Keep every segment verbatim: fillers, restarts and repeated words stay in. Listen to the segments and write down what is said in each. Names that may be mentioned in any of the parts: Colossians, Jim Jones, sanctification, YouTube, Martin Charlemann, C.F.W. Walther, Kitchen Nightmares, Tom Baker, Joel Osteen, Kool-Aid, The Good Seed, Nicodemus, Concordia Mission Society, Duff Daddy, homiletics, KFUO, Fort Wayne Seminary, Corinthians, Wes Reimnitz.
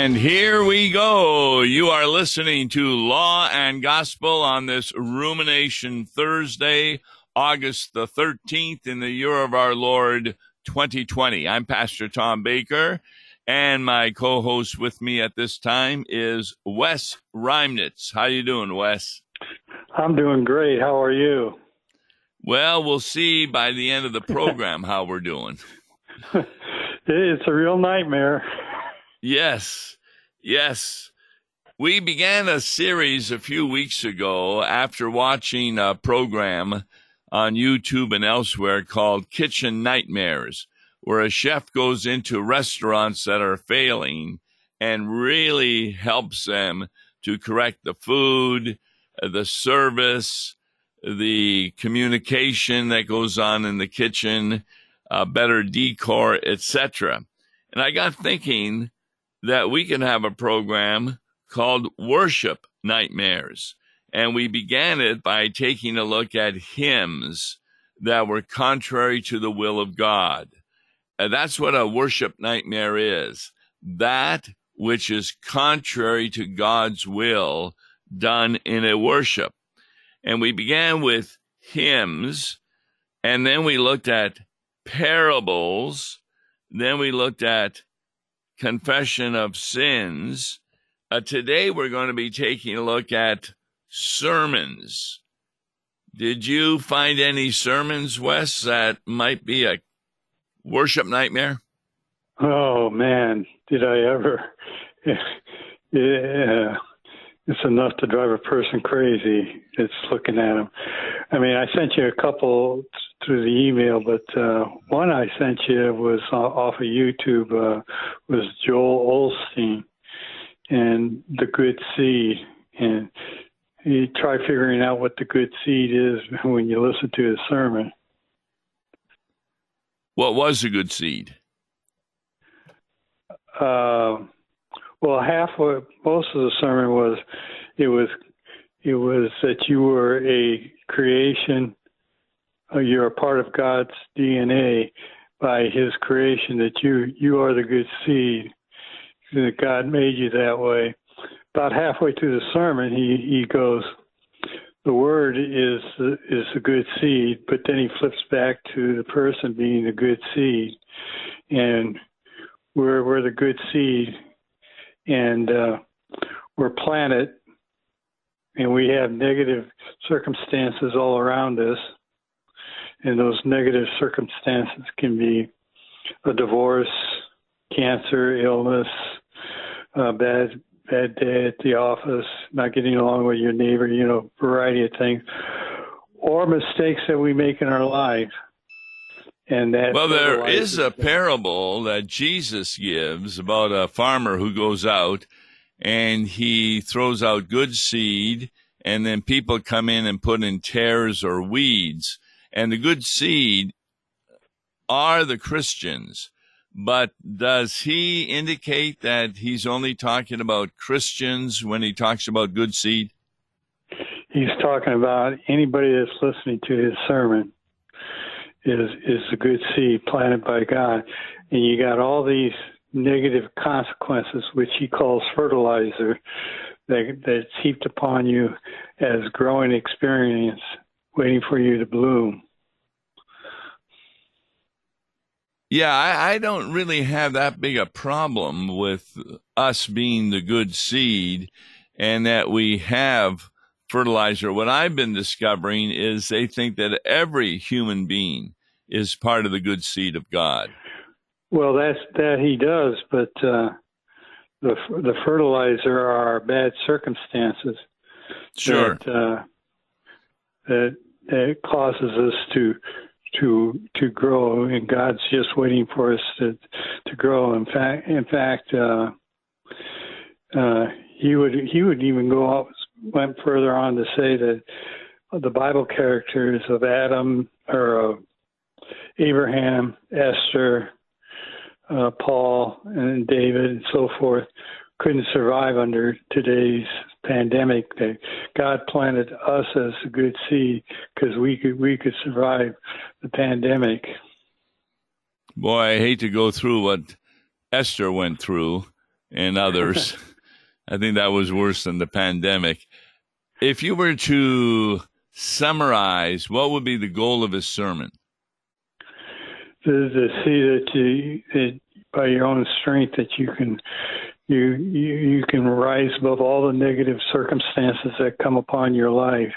And here we go. You are listening to Law and Gospel on this Rumination Thursday, August the thirteenth in the year of our Lord, twenty twenty. I'm Pastor Tom Baker, and my co-host with me at this time is Wes Reimnitz. How you doing, Wes? I'm doing great. How are you? Well, we'll see by the end of the program how we're doing. It's a real nightmare. Yes, yes. We began a series a few weeks ago after watching a program on YouTube and elsewhere called Kitchen Nightmares, where a chef goes into restaurants that are failing and really helps them to correct the food, the service, the communication that goes on in the kitchen, uh, better decor, et cetera. And I got thinking that we can have a program called Worship Nightmares. And we began it by taking a look at hymns that were contrary to the will of God. Uh, that's what a worship nightmare is, that which is contrary to God's will done in a worship. And we began with hymns, and then we looked at parables, then we looked at confession of sins. Uh, today we're going to be taking a look at sermons. Did you find any sermons, Wes, that might be a worship nightmare? Oh, man, did I ever. Yeah, it's enough to drive a person crazy. It's looking at them. I mean, I sent you a couple through the email, but uh, one I sent you was off of YouTube, uh, was Joel Osteen and The Good Seed. And you try figuring out what the good seed is when you listen to his sermon. What was the good seed? Uh, well, half of most of the sermon was it was it was that you were a creation, you're a part of God's D N A by His creation. That you you are the good seed. That God made you that way. About halfway through the sermon, he, he goes, the word is is the good seed, but then he flips back to the person being the good seed, and we're we're the good seed, and uh, we're planted, and we have negative circumstances all around us, and those negative circumstances can be a divorce, cancer, illness, uh, bad. bad day at the office, not getting along with your neighbor, you know, variety of things, or mistakes that we make in our life. And that well, there is a parable that Jesus gives about a farmer who goes out and he throws out good seed, and then people come in and put in tares or weeds. And the good seed are the Christians. But does he indicate that he's only talking about Christians when he talks about good seed? He's talking about anybody that's listening to his sermon is is the good seed planted by God. And you got all these negative consequences, which he calls fertilizer, that, that's heaped upon you as growing experience, waiting for you to bloom. Yeah, I, I don't really have that big a problem with us being the good seed and that we have fertilizer. What I've been discovering is they think that every human being is part of the good seed of God. Well, that's, that he does, but uh, the the fertilizer are bad circumstances. Sure. That, uh, that, that causes us to... to to grow, and God's just waiting for us to to grow. In fact, in fact, uh, uh, he would he would even go out, went further on to say that the Bible characters of Adam or of Abraham, Esther, uh, Paul, and David, and so forth, couldn't survive under today's pandemic. That God planted us as a good seed because we could we could survive the pandemic. Boy, I hate to go through what Esther went through, and others. I think that was worse than the pandemic. If you were to summarize, what would be the goal of his sermon? To, to see that you, that by your own strength, that you can, you, you you can rise above all the negative circumstances that come upon your life,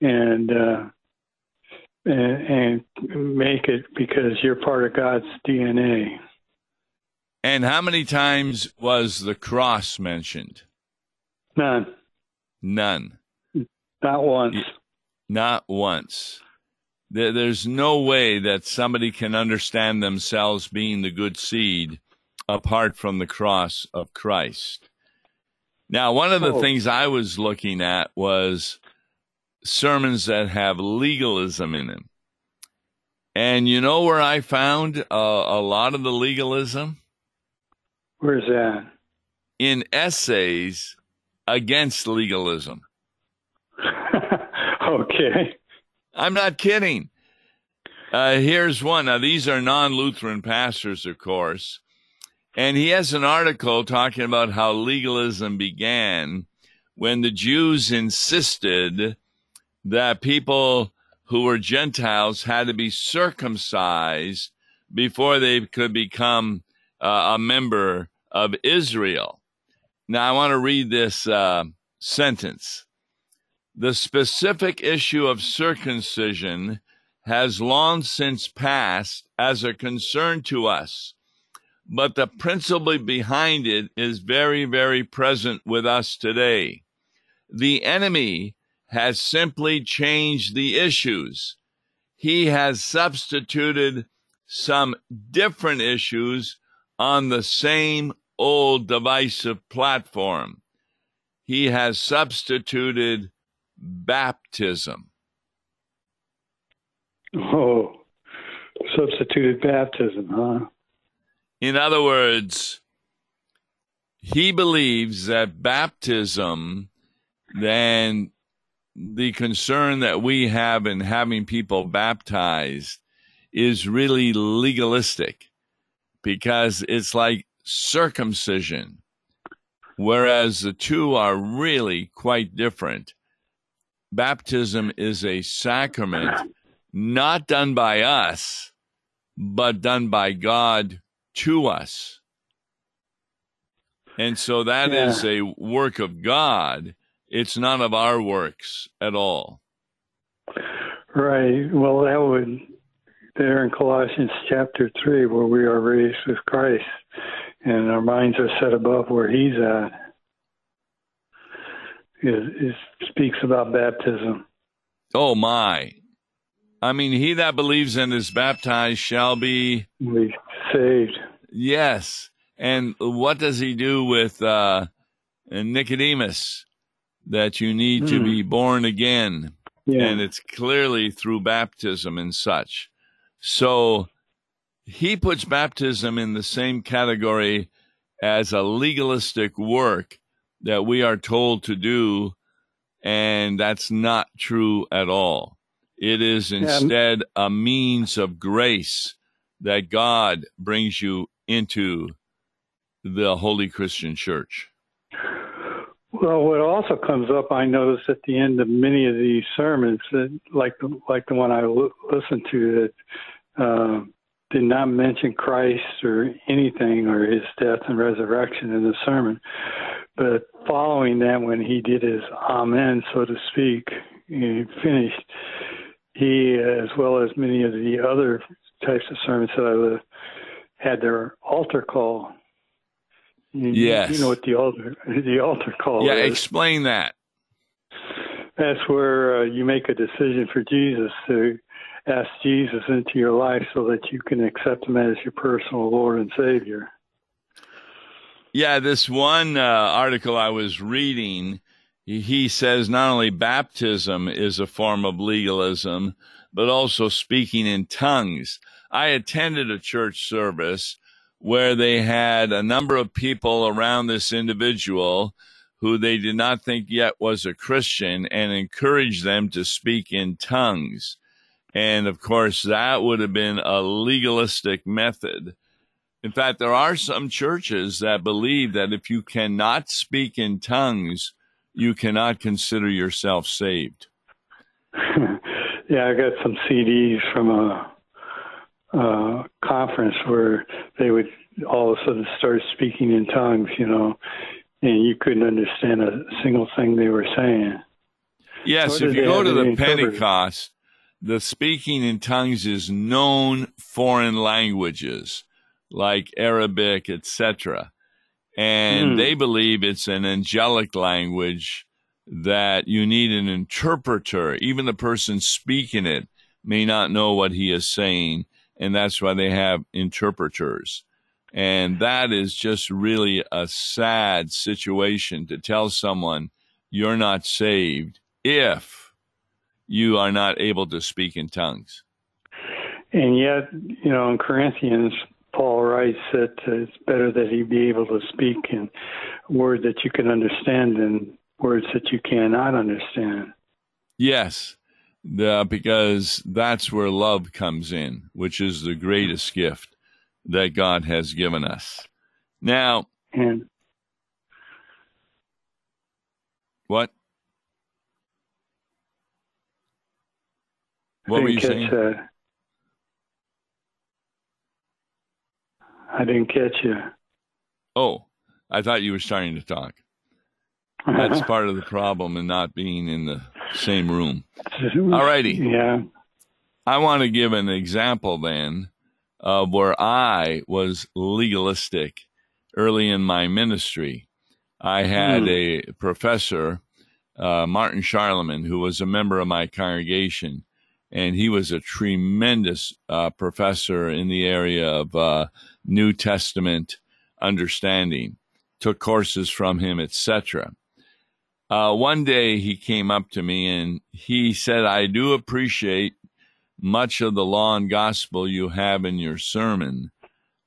and uh, and, and make it because you're part of God's D N A. And how many times was the cross mentioned? None. None. Not once. Not once. There, there's no way that somebody can understand themselves being the good seed apart from the cross of Christ. Now, one of the oh. things I was looking at was sermons that have legalism in them. And you know where I found uh, a lot of the legalism? Where's that? In essays against legalism. Okay. I'm not kidding. Uh, here's one. Now, these are non-Lutheran pastors, of course. And he has an article talking about how legalism began when the Jews insisted that people who were Gentiles had to be circumcised before they could become uh, a member of Israel. Now, I want to read this uh, sentence. The specific issue of circumcision has long since passed as a concern to us, but the principle behind it is very, very present with us today. The enemy has simply changed the issues. He has substituted some different issues on the same old divisive platform. He has substituted baptism. Oh, substituted baptism, huh? In other words, he believes that baptism, then the concern that we have in having people baptized, is really legalistic because it's like circumcision, whereas the two are really quite different. Baptism is a sacrament not done by us, but done by God to us. And so that yeah. is a work of God. It's none of our works at all. Right. Well, that would, there in Colossians chapter three, where we are raised with Christ, and our minds are set above where he's at. It speaks about baptism. Oh, my. I mean, he that believes and is baptized shall be... be saved. Yes. And what does he do with uh, Nicodemus? That you need mm. to be born again. Yeah. And it's clearly through baptism and such. So he puts baptism in the same category as a legalistic work that we are told to do, and that's not true at all. It is instead yeah. a means of grace that God brings you into the Holy Christian Church. Well, what also comes up, I noticed at the end of many of these sermons, that, like, the, like the one I listened to, that uh, did not mention Christ or anything or his death and resurrection in the sermon. But following that, when he did his amen, so to speak, he finished, he, as well as many of the other types of sermons that I lived, had their altar call. You, yes. You know what the altar, the altar call yeah, is. Yeah, explain that. That's where uh, you make a decision for Jesus, to ask Jesus into your life so that you can accept him as your personal Lord and Savior. Yeah, this one uh, article I was reading, he says not only baptism is a form of legalism, but also speaking in tongues. I attended a church service where they had a number of people around this individual who they did not think yet was a Christian, and encouraged them to speak in tongues. And, of course, that would have been a legalistic method. In fact, there are some churches that believe that if you cannot speak in tongues, you cannot consider yourself saved. Yeah, I got some C Ds from a, a conference where they would all of a sudden start speaking in tongues, you know, and you couldn't understand a single thing they were saying. Yes, if you go to the Pentecost, the speaking in tongues is known foreign languages like Arabic, et cetera. And mm. they believe it's an angelic language that you need an interpreter. Even the person speaking it may not know what he is saying, and that's why they have interpreters. And that is just really a sad situation to tell someone you're not saved if you are not able to speak in tongues. And yet, you know, in Corinthians, Paul writes that uh, it's better that he be able to speak in words that you can understand than words that you cannot understand. Yes, the, because that's where love comes in, which is the greatest gift that God has given us. Now, and, what? What were you saying? Uh, I didn't catch you. Oh, I thought you were starting to talk. That's part of the problem in not being in the same room. All righty. Yeah. I want to give an example then of where I was legalistic early in my ministry. I had mm. a professor, uh, Martin Charlemann, who was a member of my congregation, and he was a tremendous uh, professor in the area of uh, New Testament understanding. Took courses from him, et cetera. Uh, one day he came up to me and he said, "I do appreciate much of the law and gospel you have in your sermon,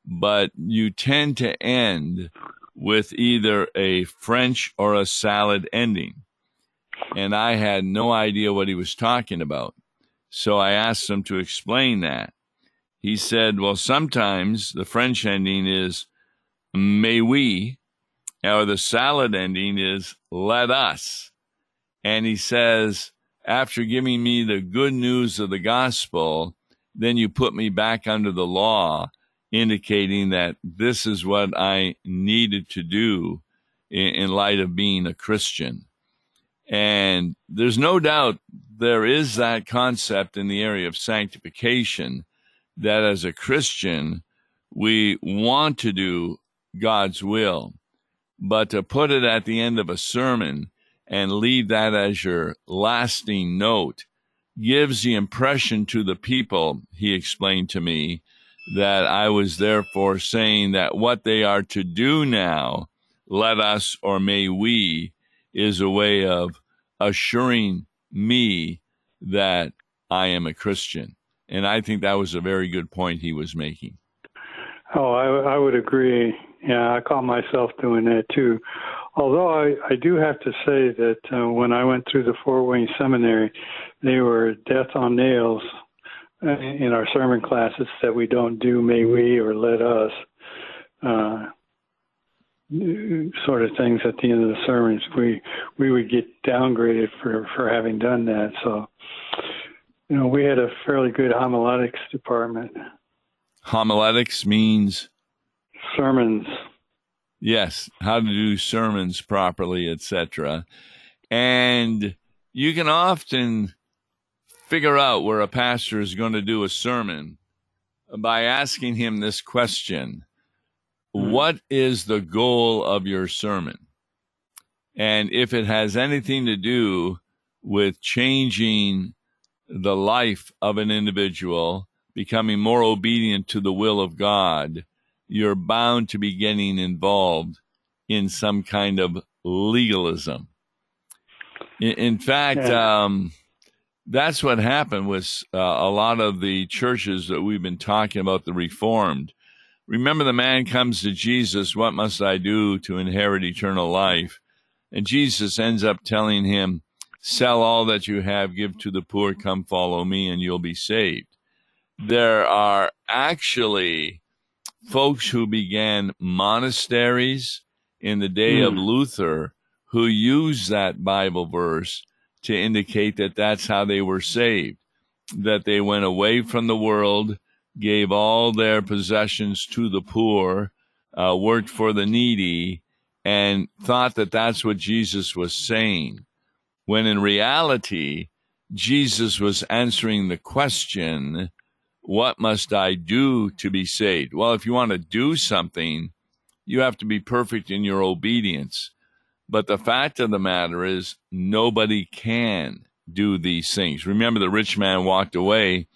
but you tend to end with either a French or a salad ending." And I had no idea what he was talking about. So I asked him to explain that. He said, "Well, sometimes the French ending is mais oui, or the salad ending is let us." And he says, "After giving me the good news of the gospel, then you put me back under the law, indicating that this is what I needed to do in, in light of being a Christian." And there's no doubt there is that concept in the area of sanctification that as a Christian, we want to do God's will. But to put it at the end of a sermon and leave that as your lasting note gives the impression to the people, he explained to me, that I was therefore saying that what they are to do now, let us or may we, is a way of assuring me that I am a Christian. And I think that was a very good point he was making. Oh, I, I would agree. Yeah, I caught myself doing that too. Although I, I do have to say that uh, when I went through the Fort Wayne Seminary, they were death on nails in our sermon classes that we don't do may we or let us uh, sort of things at the end of the sermons. We we would get downgraded for, for having done that. So, you know, we had a fairly good homiletics department. Homiletics means? Sermons. Yes, how to do sermons properly, et cetera. And you can often figure out where a pastor is going to do a sermon by asking him this question: what is the goal of your sermon? And if it has anything to do with changing the life of an individual, becoming more obedient to the will of God, you're bound to be getting involved in some kind of legalism. In, in fact, yeah. um, that's what happened with uh, a lot of the churches that we've been talking about, the Reformed. Remember, the man comes to Jesus, "What must I do to inherit eternal life?" And Jesus ends up telling him, "Sell all that you have, give to the poor, come follow me, and you'll be saved." There are actually folks who began monasteries in the day mm. of Luther, who used that Bible verse to indicate that that's how they were saved, that they went away from the world, gave all their possessions to the poor, uh, worked for the needy, and thought that that's what Jesus was saying, when in reality, Jesus was answering the question, what must I do to be saved? Well, if you want to do something, you have to be perfect in your obedience. But the fact of the matter is, nobody can do these things. Remember, the rich man walked away,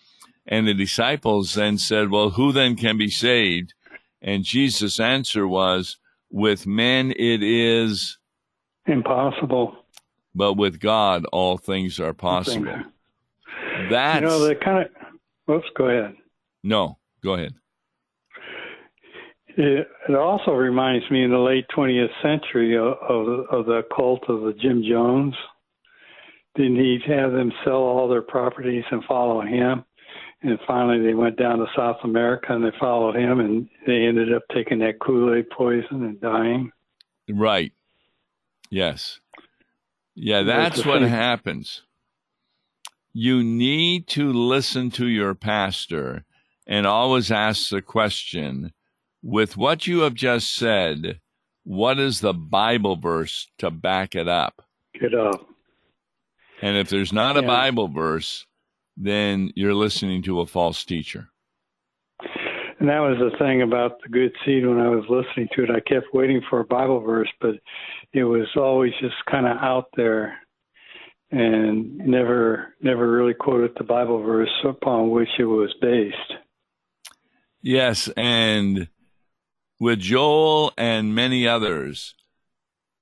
and the disciples then said, well, who then can be saved? And Jesus' answer was, with men it is impossible, but with God all things are possible. That's, you know, the kind of... Oops, go ahead. No, go ahead. It, it also reminds me in the late twentieth century of, of, of the cult of the Jim Jones. Didn't he have them sell all their properties and follow him? And finally they went down to South America and they followed him, and they ended up taking that Kool-Aid poison and dying. Right. Yes. Yeah, that's what happens. You need to listen to your pastor and always ask the question, with what you have just said, what is the Bible verse to back it up? Get up. And if there's not a yeah. Bible verse, then you're listening to a false teacher. And that was the thing about The Good Seed when I was listening to it. I kept waiting for a Bible verse, but it was always just kind of out there and never never really quoted the Bible verse upon which it was based. Yes, and with Joel and many others,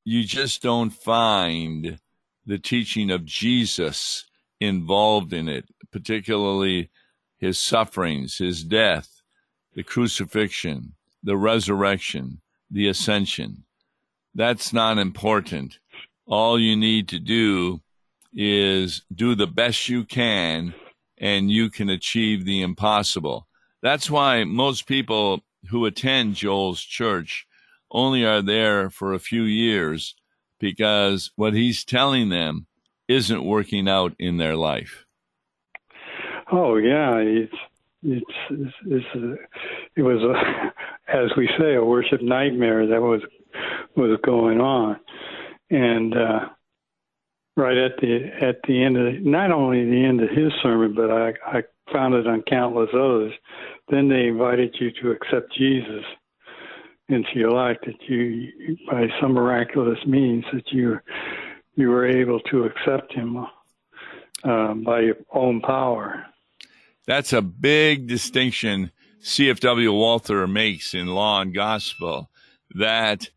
you just don't find the teaching of Jesus involved in it, particularly his sufferings, his death, the crucifixion, the resurrection, the ascension. That's not important. All you need to do is do the best you can, and you can achieve the impossible. That's why most people who attend Joel's church only are there for a few years, because what he's telling them isn't working out in their life. Oh, yeah. It's, it's, it's, it's a, it was, a, as we say, a worship nightmare that was was going on. And uh, right at the at the end of, not only the end of his sermon, but I, I found it on countless others, then they invited you to accept Jesus into your life, that you, by some miraculous means, that you you were able to accept him uh, by your own power. That's a big distinction C F W Walther makes in Law and Gospel, that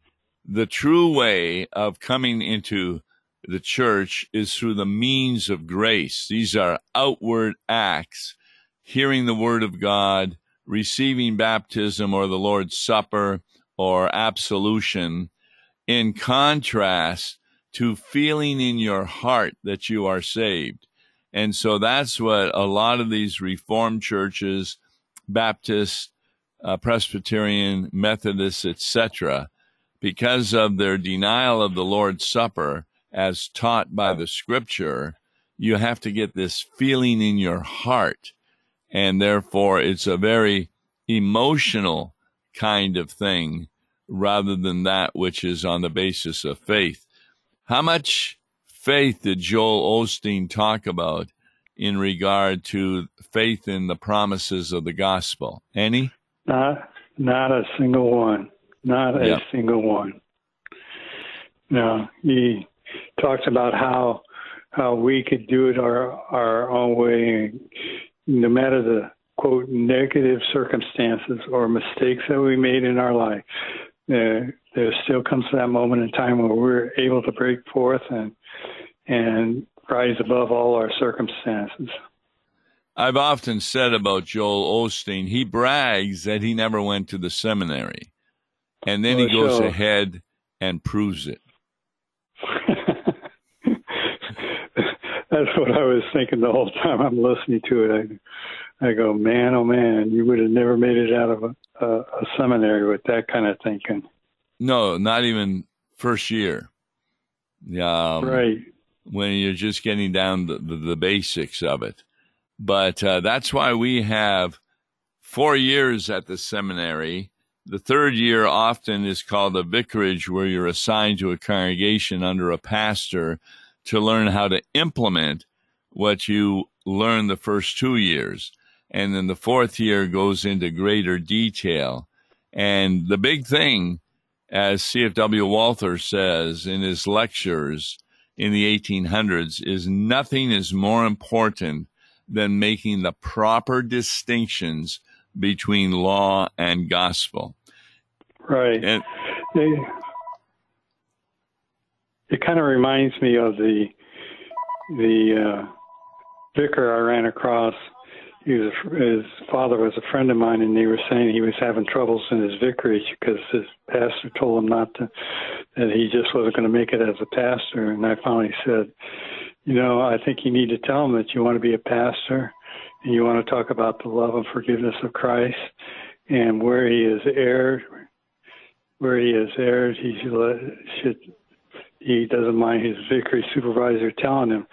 the true way of coming into the church is through the means of grace. These are outward acts: hearing the word of God, receiving baptism or the Lord's Supper or absolution, in contrast to feeling in your heart that you are saved. And so that's what a lot of these Reformed churches, Baptist, uh, Presbyterian, Methodist, et cetera, because of their denial of the Lord's Supper as taught by the Scripture, you have to get this feeling in your heart. And therefore, it's a very emotional kind of thing rather than that which is on the basis of faith. How much faith did Joel Osteen talk about in regard to faith in the promises of the gospel? Any? Not, not a single one. Not yep. a single one. No, he talks about how how we could do it our our own way, no matter the, quote, negative circumstances or mistakes that we made in our life. There, there still comes that moment in time where we're able to break forth and and rise above all our circumstances. I've often said about Joel Osteen, he brags that he never went to the seminary, and then well, he goes so. ahead and proves it. That's what I was thinking the whole time I'm listening to it. I, I go, man, oh, man, you would have never made it out of a, a, a seminary with that kind of thinking. No, not even first year. Um, right. When you're just getting down to the, the basics of it. But uh, that's why we have four years at the seminary. The third year often is called a vicarage, where you're assigned to a congregation under a pastor to learn how to implement what you learn the first two years. And then the fourth year goes into greater detail. And the big thing, as C F W Walther says in his lectures in the eighteen hundreds, is nothing is more important than making the proper distinctions between law and gospel. Right. And it, it kind of reminds me of the the uh, vicar I ran across. He was a, his father was a friend of mine, and they were saying he was having troubles in his vicarage because his pastor told him not to, that he just wasn't going to make it as a pastor. And I finally said, you know, I think you need to tell him that you want to be a pastor and you want to talk about the love and forgiveness of Christ, and where he is erred, where he is erred, he should, should he doesn't mind his vicarage supervisor telling him.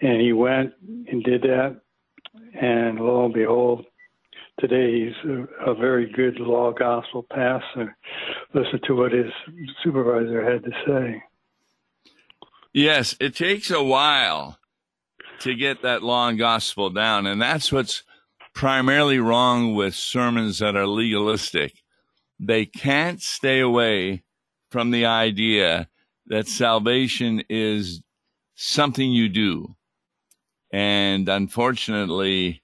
And he went and did that. And lo and behold, today he's a, a very good law gospel pastor. Listen to what his supervisor had to say. Yes, it takes a while to get that law and gospel down. And that's what's primarily wrong with sermons that are legalistic. They can't stay away from the idea that salvation is something you do. And unfortunately,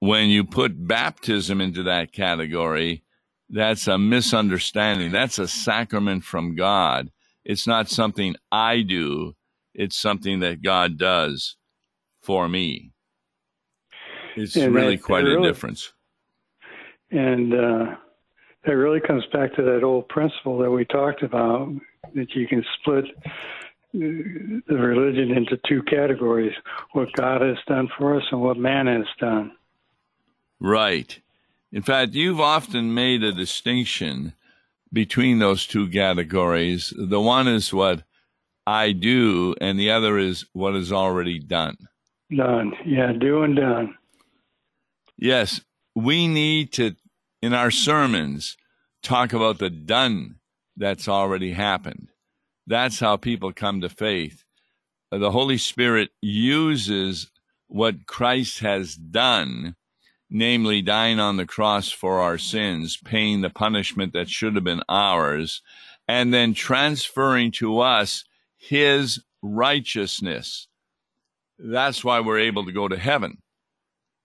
when you put baptism into that category, that's a misunderstanding. That's a sacrament from God. It's not something I do. It's something that God does for me. It's and really that, quite that a really, difference. And uh, it really comes back to that old principle that we talked about, that you can split the religion into two categories: what God has done for us and what man has done. Right. In fact, you've often made a distinction between those two categories. The one is what I do, and the other is what is already done. Done. Yeah, do and done. Yes. We need to, in our sermons, talk about the done that's already happened. That's how people come to faith. The Holy Spirit uses what Christ has done, namely dying on the cross for our sins, paying the punishment that should have been ours, and then transferring to us his righteousness. That's why we're able to go to heaven,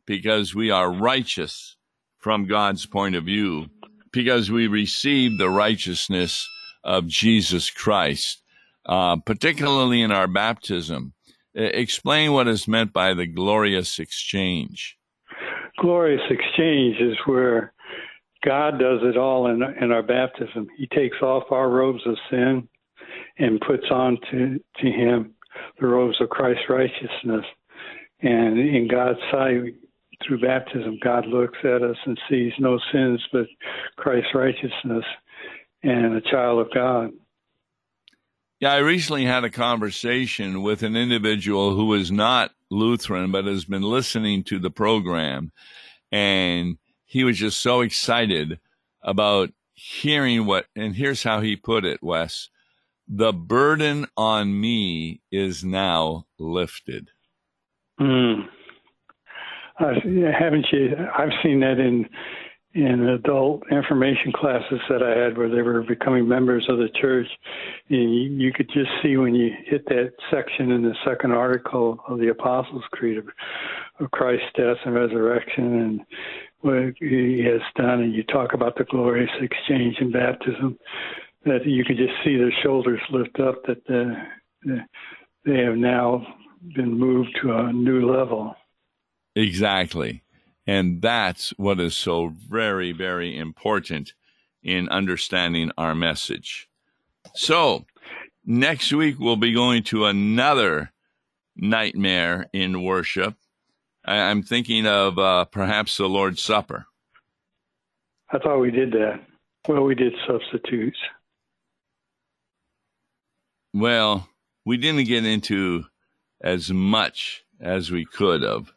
because we are righteous from God's point of view, because we receive the righteousness of Jesus Christ, uh, particularly in our baptism. Uh, explain what is meant by the glorious exchange. Glorious exchange is where God does it all in, in our baptism. He takes off our robes of sin and puts on to, to him the robes of Christ's righteousness. And in God's sight, through baptism, God looks at us and sees no sins but Christ's righteousness, and a child of God. Yeah, I recently had a conversation with an individual who is not Lutheran, but has been listening to the program, and he was just so excited about hearing what, and here's how he put it, Wes, the burden on me is now lifted. Mm. Uh, haven't you, I've seen that in in adult information classes that I had, where they were becoming members of the church. And you, you could just see when you hit that section in the second article of the Apostles' Creed of, of Christ's death and resurrection and what he has done, and you talk about the glorious exchange in baptism, that you could just see their shoulders lift up, that the, the, they have now been moved to a new level. Exactly. And that's what is so very, very important in understanding our message. So next week, we'll be going to another nightmare in worship. I'm thinking of uh, perhaps the Lord's Supper. I thought we did that. Well, we did substitutes. Well, we didn't get into as much as we could have,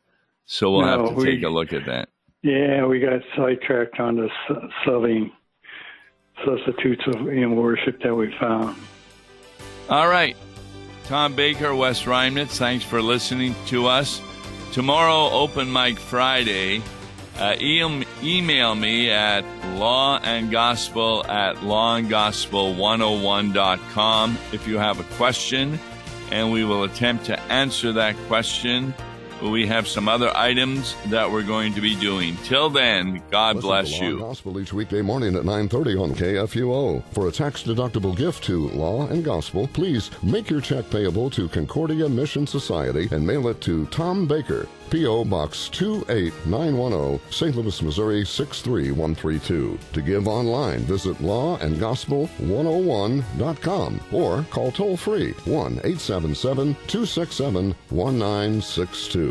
so we'll no, have to we, take a look at that. Yeah, we got sidetracked on the selling substitutes of, in worship that we found. All right. Tom Baker, Wes Reimnitz, thanks for listening to us. Tomorrow, Open Mic Friday. Uh, e- email me at lawandgospel at lawandgospel one oh one dot com if you have a question, and we will attempt to answer that question. We have some other items that we're going to be doing. Till then, God Listen bless to Law you. And Gospel each weekday morning at nine thirty on K F U O. For a tax-deductible gift to Law and Gospel, please make your check payable to Concordia Mission Society and mail it to Tom Baker, P O. Box two eight nine one zero, Saint Louis, Missouri six three one three two. To give online, visit law and gospel one oh one dot com or call toll-free one eight seven seven two six seven one nine six two.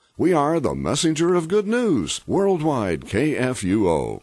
We are the messenger of good news, Worldwide K F U O.